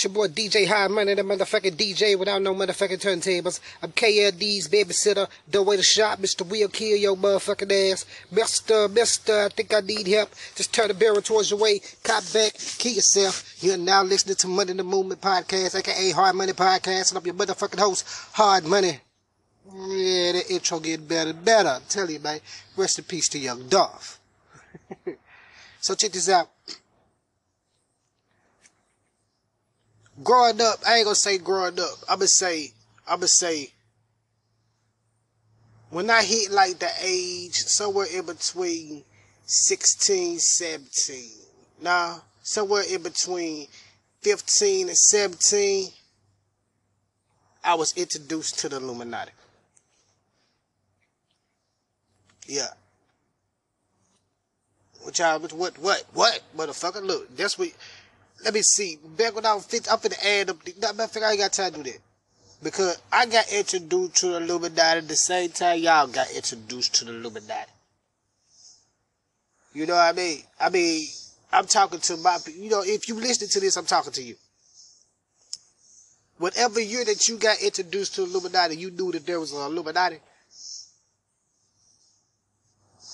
It's your boy DJ High Money, the motherfucking DJ without no motherfucking turntables. I'm KLD's babysitter, the way to shop, Mr. Will kill your motherfucking ass. Mister, I think I need help. Just turn the barrel towards your way, cop back, kill yourself. You're now listening to Money in the Movement Podcast, aka Hard Money Podcast, and I'm your motherfucking host, Hard Money. Yeah, that intro getting better and better, I'm telling you, man. Rest in peace to Young Dolph. So check this out. Growing up, I ain't gonna say growing up. I'ma say when I hit like the age somewhere in between 16, 17. Nah, somewhere in between 15 and 17, I was introduced to the Illuminati. Yeah. What, motherfucker? Look, that's what. Let me see. Back when I was 15, I'm finna add up. Matter of fact, I ain't got time to do that. Because I got introduced to the Illuminati the same time y'all got introduced to the Illuminati. You know what I mean? I'm talking to my people. You know, if you listen to this, I'm talking to you. Whatever year that you got introduced to the Illuminati, you knew that there was an Illuminati.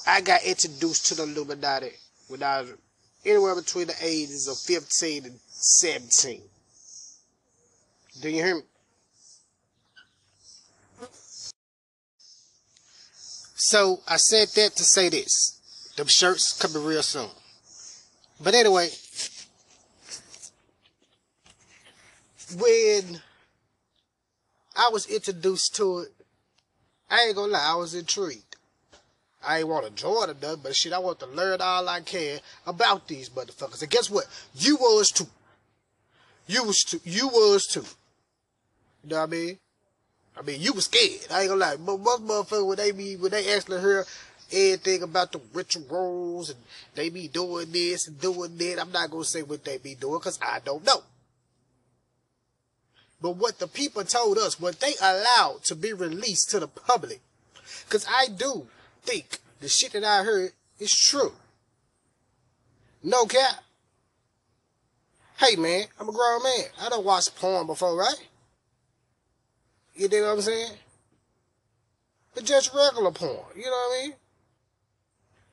I got introduced to the Illuminati when I was anywhere between the ages of 15 and 17. Do you hear me? So, I said that to say this. Them shirts coming real soon. But anyway, when I was introduced to it, I ain't gonna lie, I was intrigued. I ain't want to join or nothing, but shit, I want to learn all I can about these motherfuckers. And guess what? You was too. You know what I mean? You was scared. I ain't gonna lie. Most motherfuckers, when they actually hear anything about the rituals and they be doing this and doing that, I'm not gonna say what they be doing because I don't know. But what the people told us, what they allowed to be released to the public, because I do think the shit that I heard is true. No cap. Hey man, I'm a grown man. I done watched porn before, right? You dig what I'm saying? But just regular porn, you know what I mean?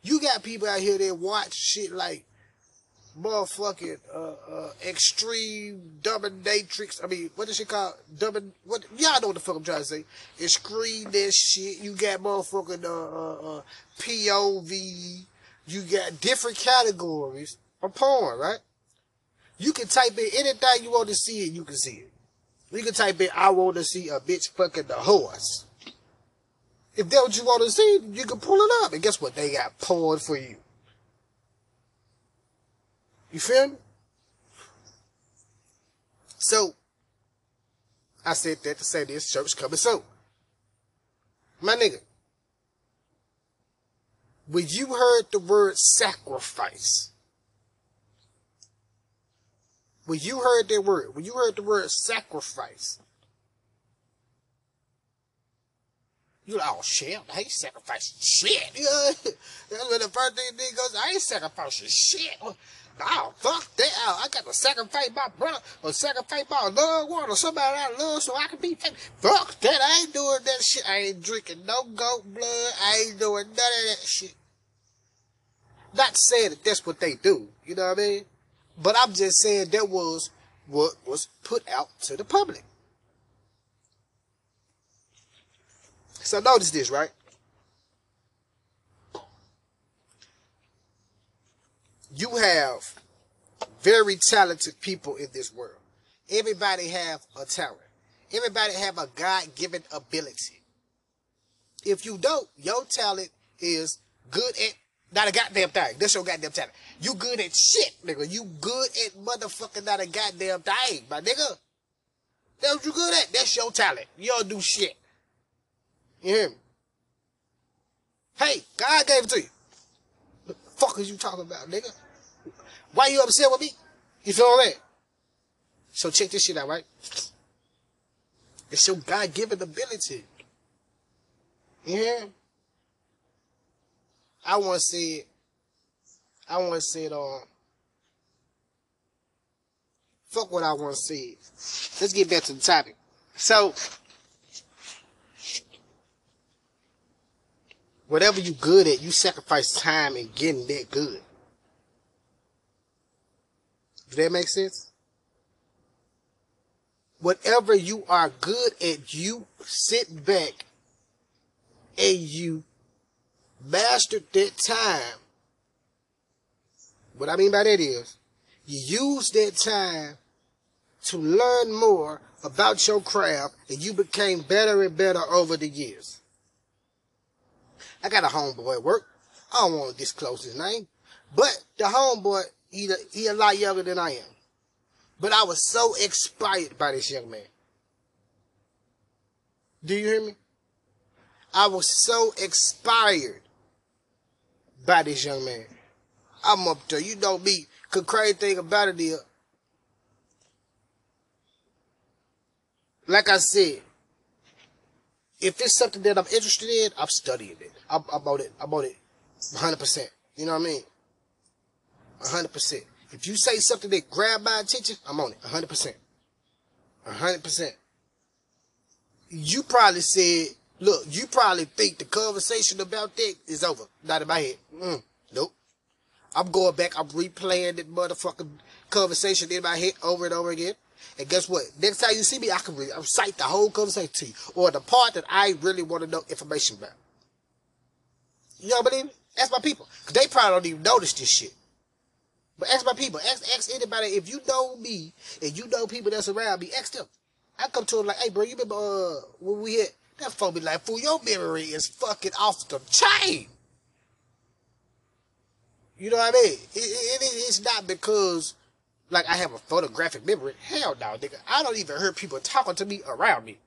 You got people out here that watch shit like motherfucking extreme dominatrix. What is she called? What y'all know what the fuck I'm trying to say? Extreme that shit. You got motherfucking POV. You got different categories of porn, right? You can type in anything you want to see and you can see it. You can type in I want to see a bitch fucking the horse. If that's what you want to see, you can pull it up and guess what? They got porn for you. You feel me? So, I said that to say this church coming soon. My nigga, when you heard the word sacrifice, you're like, oh shit, I ain't sacrificing shit. That's when the first thing nigga goes, I ain't sacrificing shit. Oh, fuck that. I got to sacrifice my brother or sacrifice my loved one or somebody I love so I can be famous. Fuck that. I ain't doing that shit. I ain't drinking no goat blood. I ain't doing none of that shit. Not saying that that's what they do. You know what I mean? But I'm just saying that was what was put out to the public. So notice this, right? You have very talented people in this world. Everybody have a talent. Everybody have a God-given ability. If you don't, your talent is good at not a goddamn thing. That's your goddamn talent. You good at shit, nigga. You good at motherfucking not a goddamn thing, my nigga. That's what you good at. That's your talent. You don't do shit. You hear me? Hey, God gave it to you. What the fuck is you talking about, nigga? Why you upset with me? You feel what I mean? So check this shit out, right? It's your God-given ability. You hear me? I want to see it on Fuck what I once said. Let's get back to the topic. So, whatever you good at, you sacrifice time in getting that good. Does that make sense? Whatever you are good at, you sit back and you mastered that time. What I mean by that is, you use that time to learn more about your craft, and you became better and better over the years. I got a homeboy at work. I don't want to disclose his name, but the homeboy, he a lot younger than I am. But I was so inspired by this young man. Do you hear me? I was so inspired by this young man. I'm up there. You know me. The crazy thing about it is, like I said, if it's something that I'm interested in, I'm studying it. I'm on it 100%. You know what I mean? 100%. If you say something that grabbed my attention, I'm on it 100%. 100%. You probably said, look, you probably think the conversation about that is over. Not in my head. Nope. I'm going back. I'm replaying that motherfucking conversation in my head over and over again. And guess what? Next time you see me, I can recite the whole conversation to you, or the part that I really want to know information about. You know what I mean? Ask my people. Because they probably don't even notice this shit. But ask my people. Ask anybody. If you know me and you know people that's around me, ask them. I come to them like, hey, bro, you remember when we had that phone? Be like, fool, your memory is fucking off the chain. You know what I mean? It's not because, like, I have a photographic memory. Hell no, nigga. I don't even hear people talking to me around me.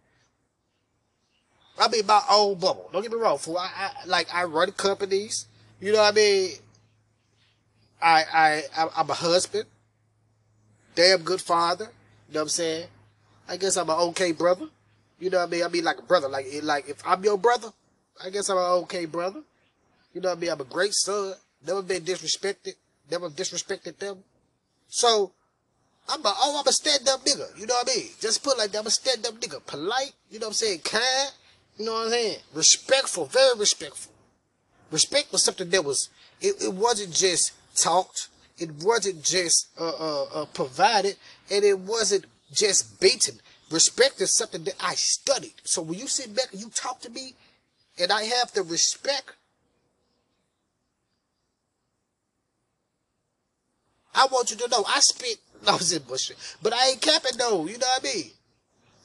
I mean, my own bubble. Don't get me wrong, fool. I run companies. You know what I mean? I'm a husband. Damn good father. You know what I'm saying? I guess I'm an okay brother. You know what I mean? I mean, like a brother. Like if I'm your brother, I guess I'm an okay brother. You know what I mean? I'm a great son. Never been disrespected. Never disrespected them. So, I'm a stand-up nigga. You know what I mean? Just put it like that. I'm a stand-up nigga. Polite. You know what I'm saying? Kind. You know what I'm saying? Respectful. Very respectful. Respect was something that was... It wasn't just taught. It wasn't just provided. And it wasn't just beaten. Respect is something that I studied. So, when you sit back and you talk to me, and I have the respect... I want you to know, I spent, no, I was in bullshit, but I ain't capping though, you know what I mean?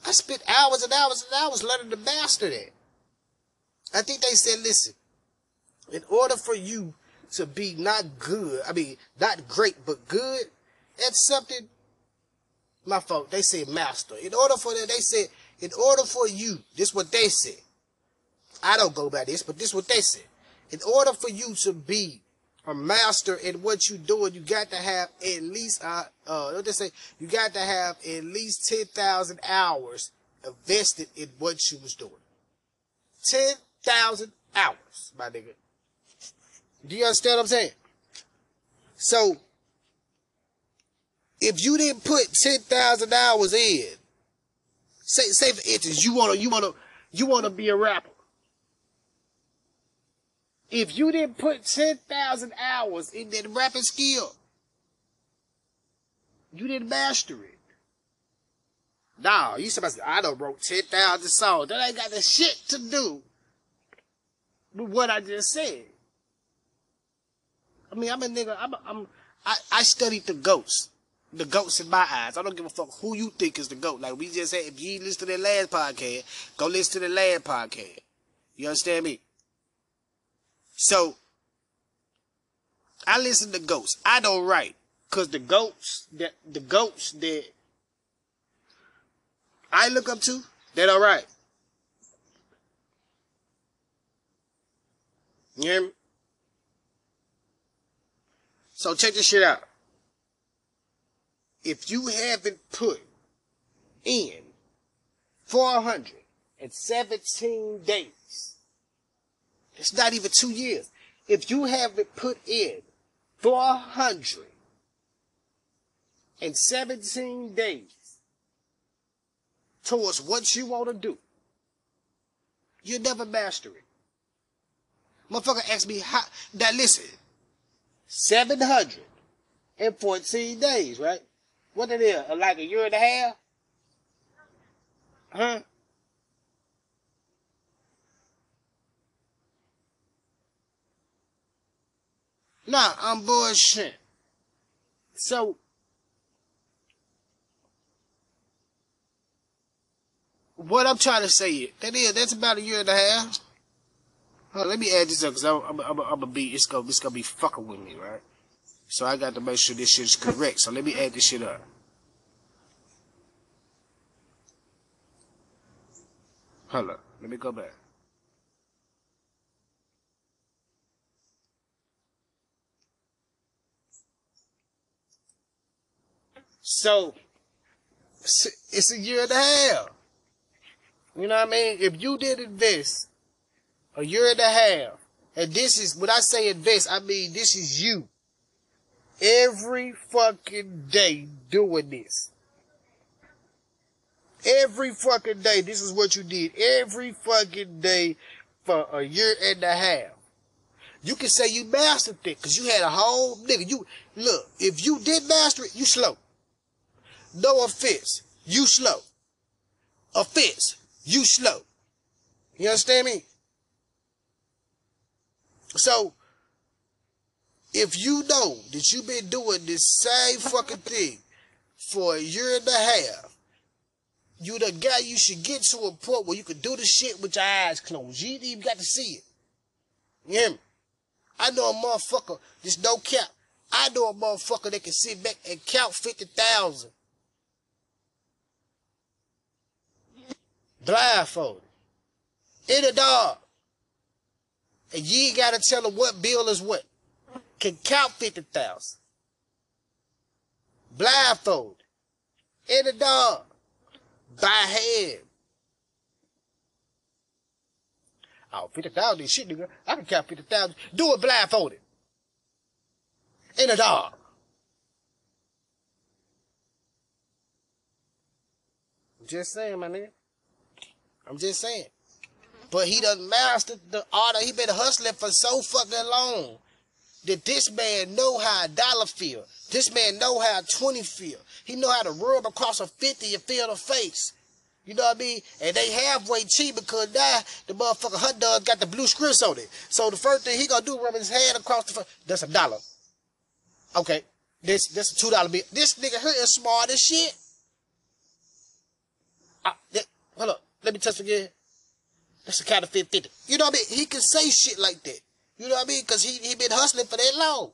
I spent hours and hours and hours learning to master that. I think they said, listen, in order for you to be not good, I mean, not great, but good at something, my fault, they said master. In order for that, they said, in order for you, this is what they said. I don't go by this, but this is what they said. In order for you to be a master in what you doing, you got to have at least what they say, you got to have at least 10,000 hours invested in what you was doing. 10,000 hours, my nigga. Do you understand what I'm saying? So if you didn't put 10,000 hours in, say for instance, you wanna be a rapper. If you didn't put 10,000 hours in that rapping skill, you didn't master it. Nah, you supposed to, I done wrote 10,000 songs. That ain't got the shit to do with what I just said. I mean, I'm a nigga, I studied the GOATs. The GOATs in my eyes. I don't give a fuck who you think is the GOAT. Like we just said, if you listen to that last podcast, go listen to the last podcast. You understand me? So, I listen to GOATs. I don't write. Because the GOATs that I look up to, they don't write. You hear me? So, check this shit out. If you haven't put in 417 days, it's not even 2 years. If you haven't put in 400 in 17 days towards what you want to do, you'll never master it. Motherfucker asked me how. Now listen, 714 days, right? What it is, like a year and a half? Huh? Nah, I'm bullshit. So, what I'm trying to say is, that's about a year and a half. Hold on, let me add this up, because it's going to be fucking with me, right? So I got to make sure this shit is correct. So let me add this shit up. Hold on, let me go back. So, it's a year and a half. You know what I mean? If you did invest a year and a half, and this is, when I say invest, I mean this is you. Every fucking day doing this. Every fucking day, this is what you did. Every fucking day for a year and a half. You can say you mastered it, because you had a whole nigga. You, look, if you did master it, you slow. No offense, you slow. Offense, you slow. You understand me? So, if you know that you've been doing this same fucking thing for a year and a half, you the guy, you should get to a point where you can do the shit with your eyes closed. You ain't even got to see it. You hear me? I know a motherfucker, there's no cap. I know a motherfucker that can sit back and count 50,000. Blindfolded. In the dark. And you ain't gotta tell him what bill is what. Can count 50,000. Blindfolded. In the dark. By hand. Oh, 50,000 is shit, nigga. I can count 50,000. Do it blindfolded. In the dark. I'm just saying, my nigga. I'm just saying. But he done mastered the art. He been hustling for so fucking long that this man know how a dollar feel. This man know how a 20 feel. He know how to rub across a 50 and feel the face. You know what I mean? And they halfway cheap because now the motherfucker hot dog got the blue scripts on it. So the first thing he gonna do, rub his hand across the front. That's a dollar. Okay, this a $2 bill. This nigga here is smart as shit. Hold up, let me touch again. That's a counterfeit 50. You know what I mean? He can say shit like that. You know what I mean? Because he been hustling for that long.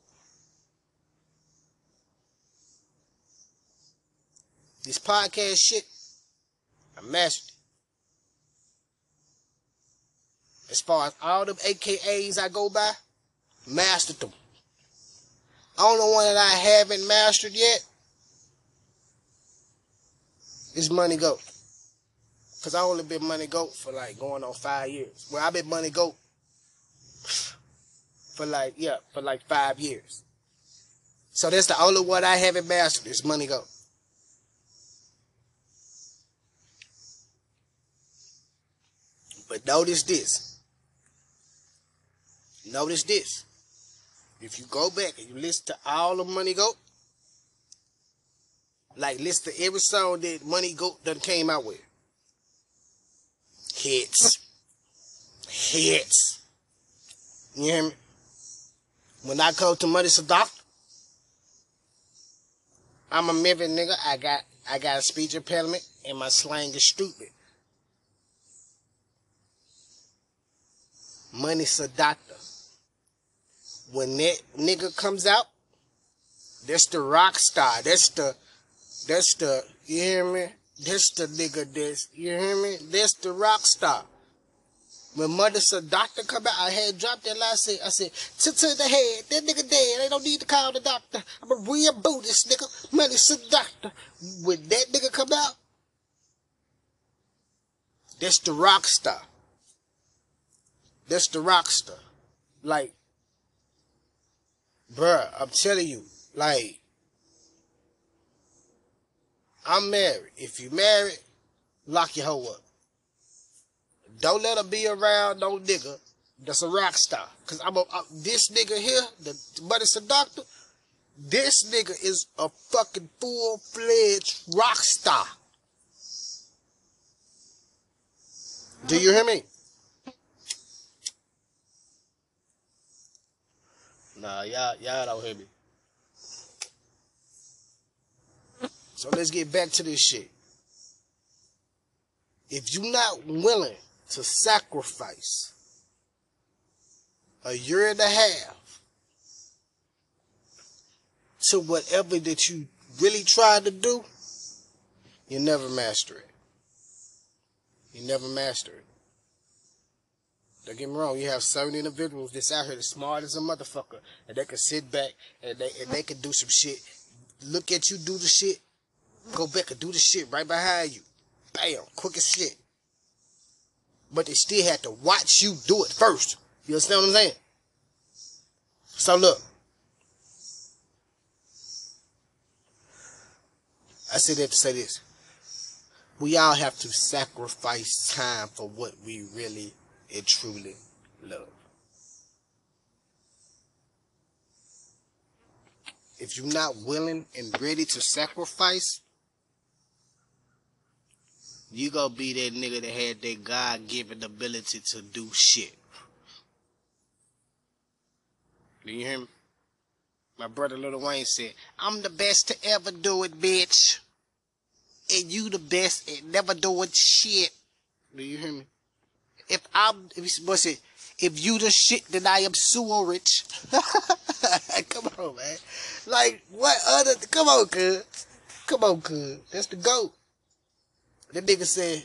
This podcast shit, I mastered it. As far as all them AKAs I go by, mastered them. Only one that I haven't mastered yet is Money Goat. Because I only been Money Goat for like going on 5 years. Well, I've been Money Goat for like, yeah, for like 5 years. So that's the only one I haven't mastered is Money Goat. But notice this. Notice this. If you go back and you listen to all of Money Goat, like listen to every song that Money Goat done came out with. Hits. Hits. You hear me? When I come to Money Sadak, I'm a Memphis nigga. I got a speech impediment and my slang is stupid. Money Sadak. When that nigga comes out, that's the rock star. That's the, you hear me? That's the nigga that's, you hear me? That's the rock star. When Mother Doctor come out, I had dropped that line. I said, to the head, that nigga dead. I don't need to call the doctor. I'm a real Buddhist nigga. Money Doctor. When that nigga come out, that's the rock star. That's the rock star. Like, bruh, I'm telling you, like, I'm married. If you married, lock your hoe up. Don't let her be around no nigga that's a rock star. Because this nigga here, but it's a doctor, this nigga is a fucking full-fledged rock star. Do you hear me? Nah, y'all don't hear me. So let's get back to this shit. If you're not willing to sacrifice a year and a half to whatever that you really try to do, you never master it. You never master it. Don't get me wrong, you have certain individuals that's out here that's smart as a motherfucker, and they can sit back and they can do some shit, look at you do the shit, go back and do the shit right behind you. Bam, quick as shit. But they still had to watch you do it first. You understand what I'm saying? So look, I said that to say this. We all have to sacrifice time for what we really and truly love. If you're not willing and ready to sacrifice, you gonna be that nigga that had that God-given ability to do shit. Do you hear me? My brother Lil Wayne said, "I'm the best to ever do it, bitch. And you the best at never doing shit." Do you hear me? If you the shit, then I am sewer rich. Come on, man. Like, what other, come on, cuz. Come on, cuz. That's the GOAT. That nigga said,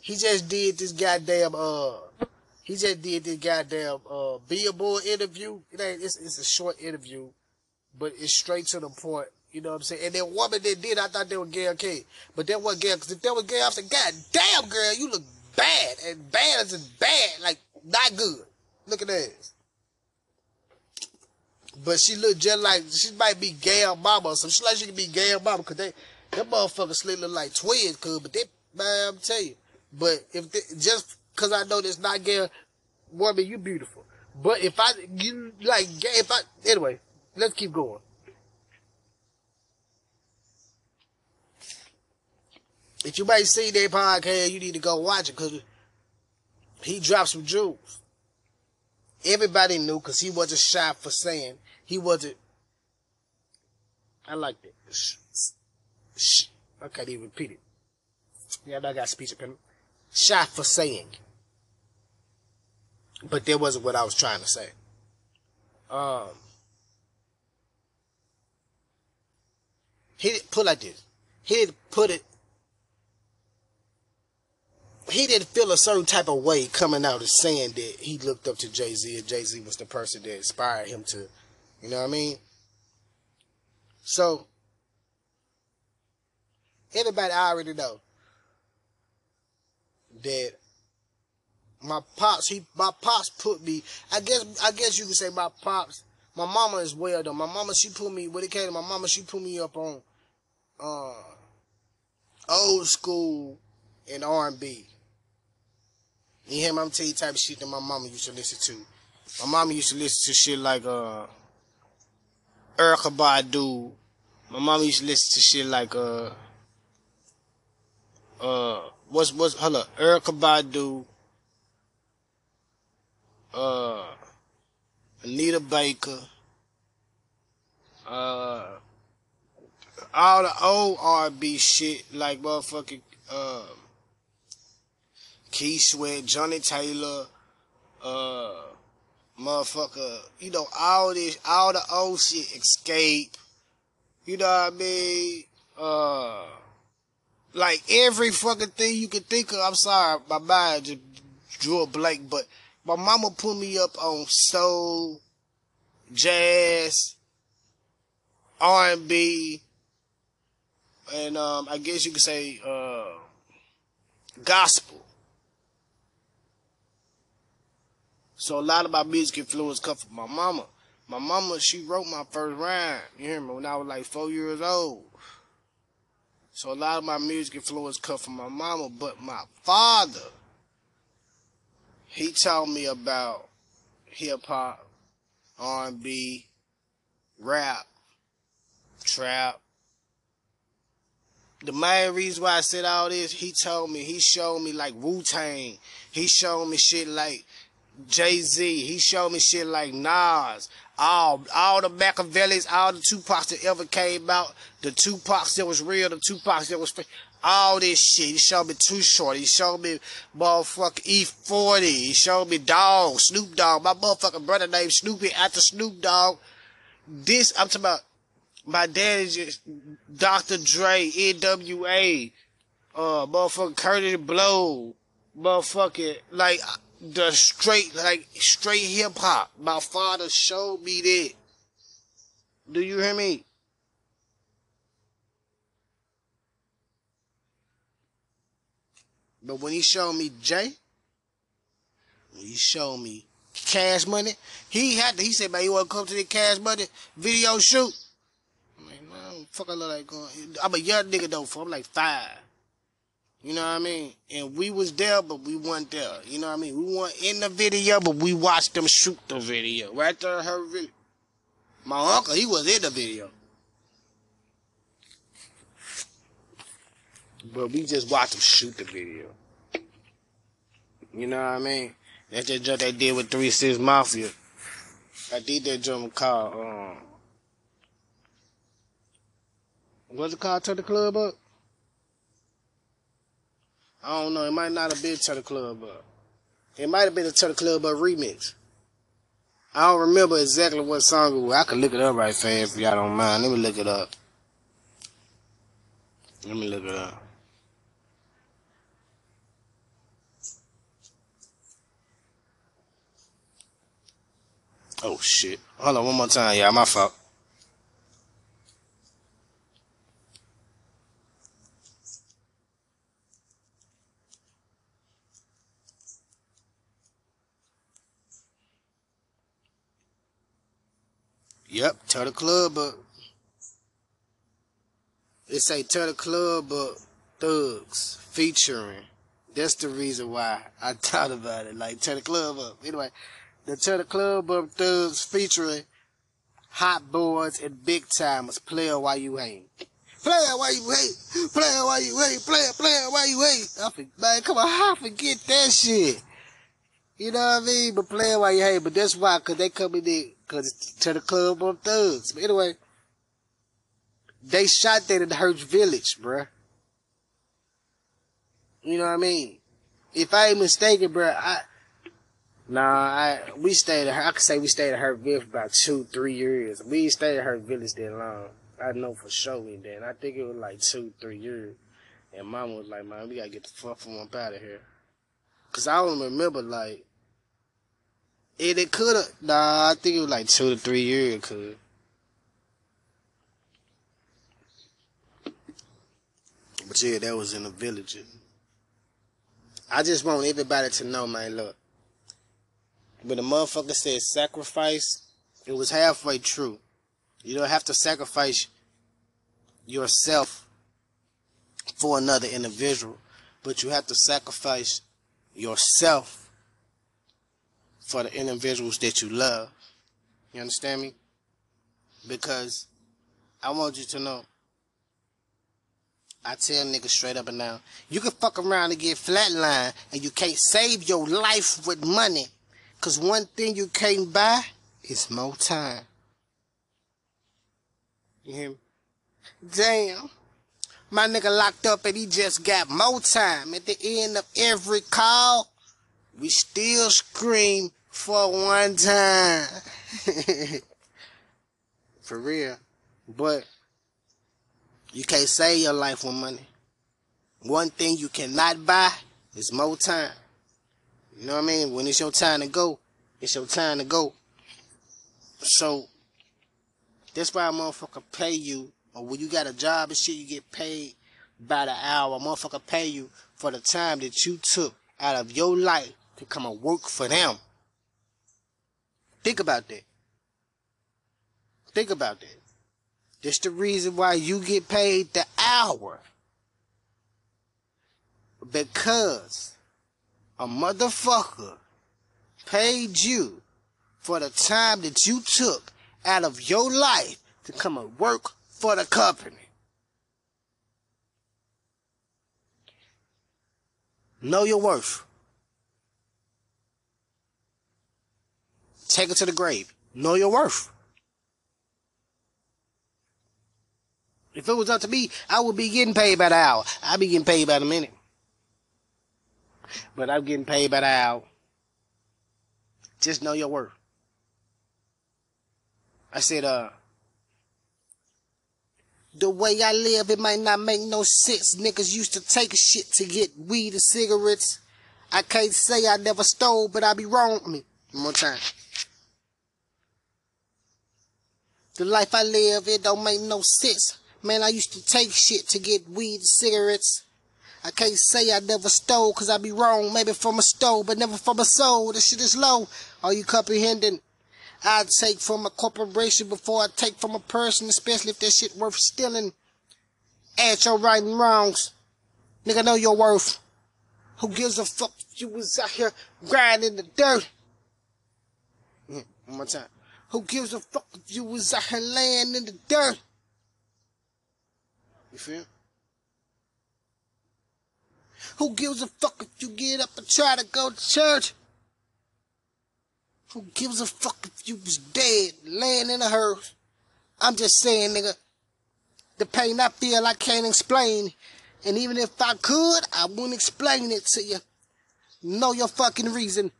he just did this goddamn Billboard interview. It's a short interview, but it's straight to the point. You know what I'm saying? And that woman that did, I thought they were gay, okay. But that wasn't gay, because if that was gay, I said, "God damn, girl, you look bad." And bad is just bad, like, not good. Look at that. But she looked just like, she might be gay mama or something. She like she could be gay mama, because that motherfucker slick look like twins, cuz. But they, man, I'm telling you. But if they, just because I know this not gay woman, you beautiful. But if I, you like gay, if I, anyway, let's keep going. If you might see that podcast, you need to go watch it, because he dropped some jewels. Everybody knew, because he wasn't shy for saying, I like that. I can't even repeat it. Yeah, I got speech impediment. Shy for saying. But that wasn't what I was trying to say. He didn't put like this. He didn't put it. He didn't feel a certain type of way coming out and saying that he looked up to Jay-Z, and Jay-Z was the person that inspired him to, you know what I mean? So, everybody already know that my pops put me, I guess you could say my pops, my mama as well though. My mama, she put me, when it came to my mama, she put me up on old school and R&B. You hear me? I'm telling you type of shit that my mama used to listen to. My mama used to listen to shit like Erykah Badu. My mama used to listen to shit like Erykah Badu, Anita Baker, all the old R&B shit like motherfucking Keith Sweat, Johnny Taylor, motherfucker, you know, all this, all the old shit, Escape, you know what I mean, like every fucking thing you could think of. I'm sorry, my mind just drew a blank, but my mama put me up on soul, jazz, R&B, and, I guess you could say, gospel. So a lot of my music influence come from my mama. My mama, she wrote my first rhyme. You hear me? When I was like 4 years old. So a lot of my music influence come from my mama, but my father, he taught me about hip-hop, R&B, rap, trap. The main reason why I said all this, he told me, he showed me like Wu-Tang. He showed me shit like Jay-Z. He showed me shit like Nas. All the Machiavellis, all the Tupacs that ever came out, the Tupacs that was real, the Tupacs that was fake, all this shit. He showed me Too Short. He showed me motherfucking E-40. He showed me Dogg, Snoop Dogg. My motherfucking brother named Snoopy after Snoop Dogg. This, I'm talking about. My dad is just Dr. Dre, N.W.A, motherfucking Kurtis Blow, motherfucking, like, the straight, like, straight hip-hop. My father showed me that. Do you hear me? But when he showed me Jay, when he showed me Cash Money, he said, man, you want to come to the Cash Money video shoot? Fuck, I look like going. I'm a young nigga though, I'm like 5. You know what I mean? And we was there, but we weren't there. You know what I mean? We weren't in the video, but we watched them shoot the video. Right there, her video. My uncle, he was in the video. But we just watched them shoot the video. You know what I mean? That's that jump they did with 3 6 Mafia. I did that jump called, was it called Turn the Club Up? I don't know. It might not have been Turn the Club Up. It might have been a Turn the Club Up remix. I don't remember exactly what song it was. I could look it up right fast if y'all don't mind. Let me look it up. Let me look it up. Oh, shit. Hold on one more time, y'all. My fault. Yep, Tell the Club Up. It say Tell the Club Up Thugs featuring. That's the reason why I thought about it. Like Tell the Club Up. Anyway, the Tell the Club Up Thugs featuring Hot Boys and Big Timers. Play it while you hang. Play it while you hang. Play it while you hang. Play it while you hang. Man, come on, I forget that shit. You know what I mean? But play it while you hang. But that's why, cause they come in there. Cause it's to the club on thugs. But anyway, they shot that in the Hurt Village, bruh. You know what I mean? If I ain't mistaken, bruh, we stayed at, I could say we stayed at Hurt Village for about 2-3 years. We didn't stay at Hurt Village that long. I know for sure we didn't. I think it was like 2-3 years. And mama was like, man, we gotta get the fuck from up out of here. Cause I don't remember, like, and it could've, I think it was like 2 to 3 years it could. But yeah, that was in the village. I just want everybody to know, man, look. When the motherfucker said sacrifice, it was halfway true. You don't have to sacrifice yourself for another individual, but you have to sacrifice yourself for the individuals that you love. You understand me? Because I want you to know, I tell niggas straight up and down, you can fuck around and get flatlined and you can't save your life with money. Cause one thing you can't buy is more time. You hear me? Damn. My nigga locked up and he just got more time. At the end of every call, we still scream for one time. For real. But you can't save your life with money. One thing you cannot buy is more time. You know what I mean? When it's your time to go, it's your time to go. So that's why a motherfucker pay you, or when you got a job and shit, you get paid by the hour. A motherfucker pay you for the time that you took out of your life to come and work for them. Think about that. Think about that. That's the reason why you get paid the hour. because a motherfucker paid you for the time that you took out of your life to come and work for the company. Know your worth. Take it to the grave. Know your worth. If it was up to me, I would be getting paid by the hour. I'd be getting paid by the minute. But I'm getting paid by the hour. Just know your worth. I said, the way I live, it might not make no sense. Niggas used to take shit to get weed and cigarettes. I can't say I never stole, but I be wrong. One more time. The life I live, it don't make no sense. Man, I used to take shit to get weed and cigarettes. I can't say I never stole, cause I be wrong. Maybe from a stole, but never from a soul. This shit is low. Are you comprehending? I take from a corporation before I take from a person, especially if that shit worth stealing. Add your right and wrongs. Nigga, know your worth. Who gives a fuck if you was out here grinding the dirt? One more time. Who gives a fuck if you was out here laying in the dirt? You feel? Who gives a fuck if you get up and try to go to church? Who gives a fuck if you was dead, laying in a hearse? I'm just saying, nigga, the pain I feel I can't explain. And even if I could, I wouldn't explain it to you. Know your fucking reason.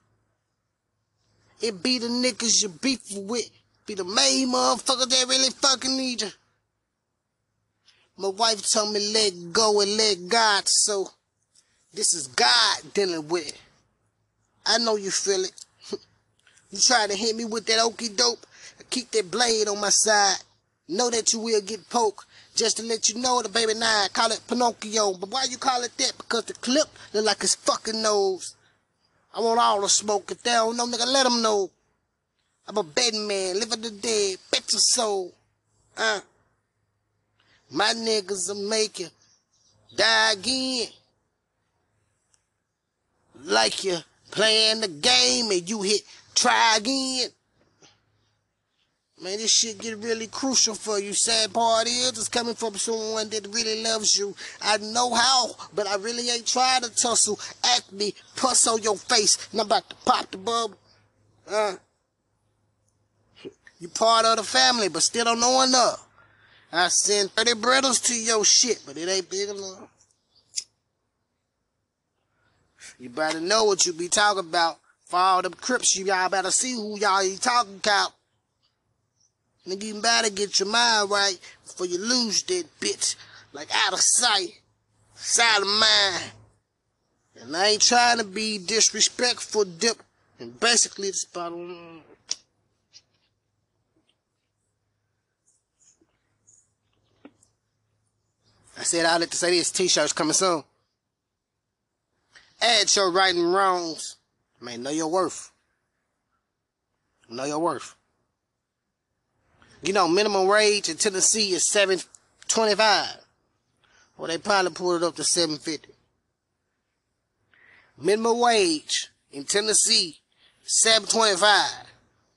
It be the niggas you beef with. Be the main motherfucker that really fucking need you. My wife told me let go and let God, so this is God dealing with it. I know you feel it. You try to hit me with that okey dope. I keep that blade on my side. Know that you will get poked. Just to let you know the baby nine. Call it Pinocchio. But why you call it that? Because the clip look like his fucking nose. I want all the smoke. If they don't know, nigga, let them know. I'm a bed man. Living the dead. Bet your soul. My niggas will make you die again. Like you playing the game and you hit... Try again. Man, this shit get really crucial for you. Sad part is, it's coming from someone that really loves you. I know how, but I really ain't trying to tussle. Act me, puss on your face, and I'm about to pop the bubble. You part of the family, but still don't know enough. I send 30 brittles to your shit, but it ain't big enough. You better know what you be talking about. For all them crips, y'all better see who y'all ain't talking about. Nigga, you better get your mind right before you lose that bitch. Like out of sight, side of mind. And I ain't trying to be disrespectful, dip. And basically, it's about... I said I'll let to say this, t-shirt's coming soon. Add your right and wrongs. Man, know your worth. Know your worth. You know, minimum wage in Tennessee is $7.25. Well, they probably pulled it up to $7.50. Minimum wage in Tennessee, $7.25.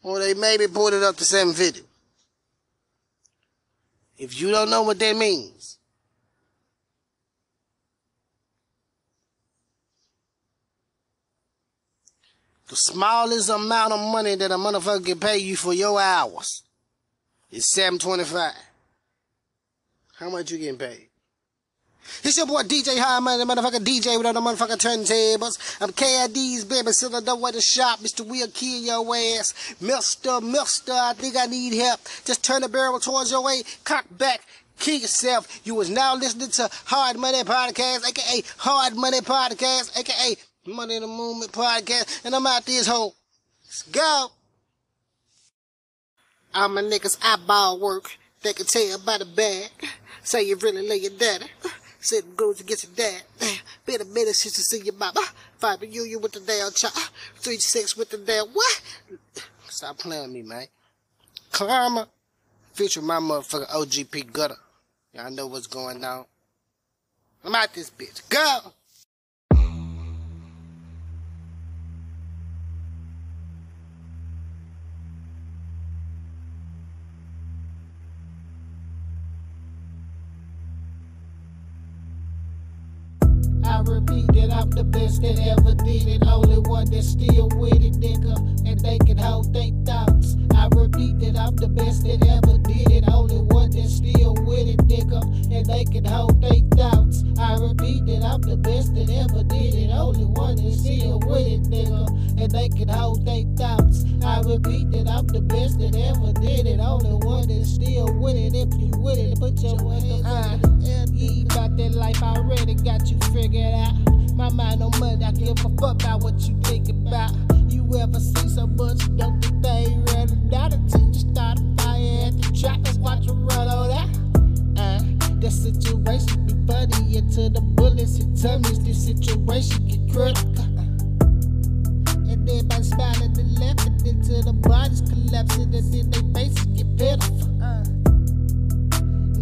Well, they maybe pulled it up to $7.50. If you don't know what that means, the smallest amount of money that a motherfucker can pay you for your hours is $7.25. How much you getting paid? It's your boy DJ High Money, the motherfucker DJ without the motherfucker turntables. I'm KID's baby, still don't want to shop. Mr. Will kill your ass. Mister, I think I need help. Just turn the barrel towards your way, cock back. Kill yourself. You was now listening to Hard Money Podcast, a.k.a. Hard Money Podcast, a.k.a. Money in the Movement Podcast, and I'm out this hole. Let's go. All my niggas eyeball work. They can tell by the bag. Say you really love your daddy. Said them girls to get your dad. Been a minute since you see your mama. 5 to you with the damn chop. 3 6 with the damn what? Stop playing with me, man. Karma. Feature my motherfucking OGP gutter. Y'all know what's going on. I'm out this bitch. Go. I repeat that I'm the best that ever did it. Only one that's still with it, nigga, and they can hold their thoughts. I repeat that I'm the best that ever did it. Only one that's still with it, nigga, and they can hold their thoughts. I repeat that I'm the best that ever did it. Only one that's still with it, nigga, and they can hold their thoughts. I repeat that I'm the best that ever did it. Only one that's still with it. If you with it, put your hands up. About that life, I already got you figured out. My mind on money, I give a fuck about what you think about. You ever see so much, you don't think they ran out until you start a fire at the track. Let's watch them run on out. That situation be funny until the bullets hit tummies. This situation get critical. And everybody smiling and laughing until the bodies collapsing and then they faces get pitiful.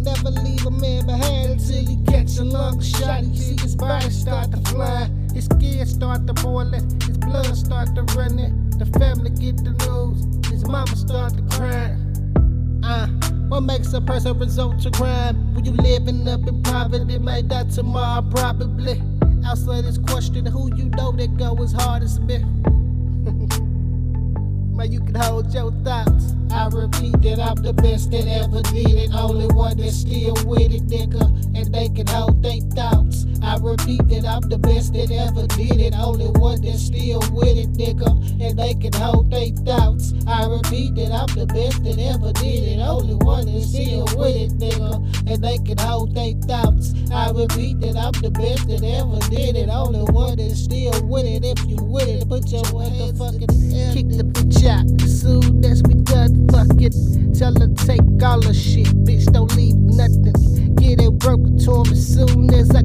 Never leave a man behind until you catch a lung shot. You see his body start to fly, his skin start to boiling, his blood start to running. The family get the news, his mama start to cry. What makes a person result to crime? When you living up in poverty, might die tomorrow probably. Outside this question, who you know that go as hard as me? Man, you can hold your thoughts. I repeat that I'm the best that ever did it. Only one that's still with it, nigga, and they can hold their thoughts. I repeat that I'm the best that ever did it. Only one that's still with it, nigga, and they can hold their thoughts. I repeat that I'm the best that ever did it. Only one that's still with it, nigga, and they can hold their thoughts. I repeat that I'm the best that ever did it. Only one that's still with it. If you with it, put your hands fucking kick the bitch out as soon as we done. Fuck it, tell her take all her shit, bitch, don't leave nothing. Get it broken to him as soon as I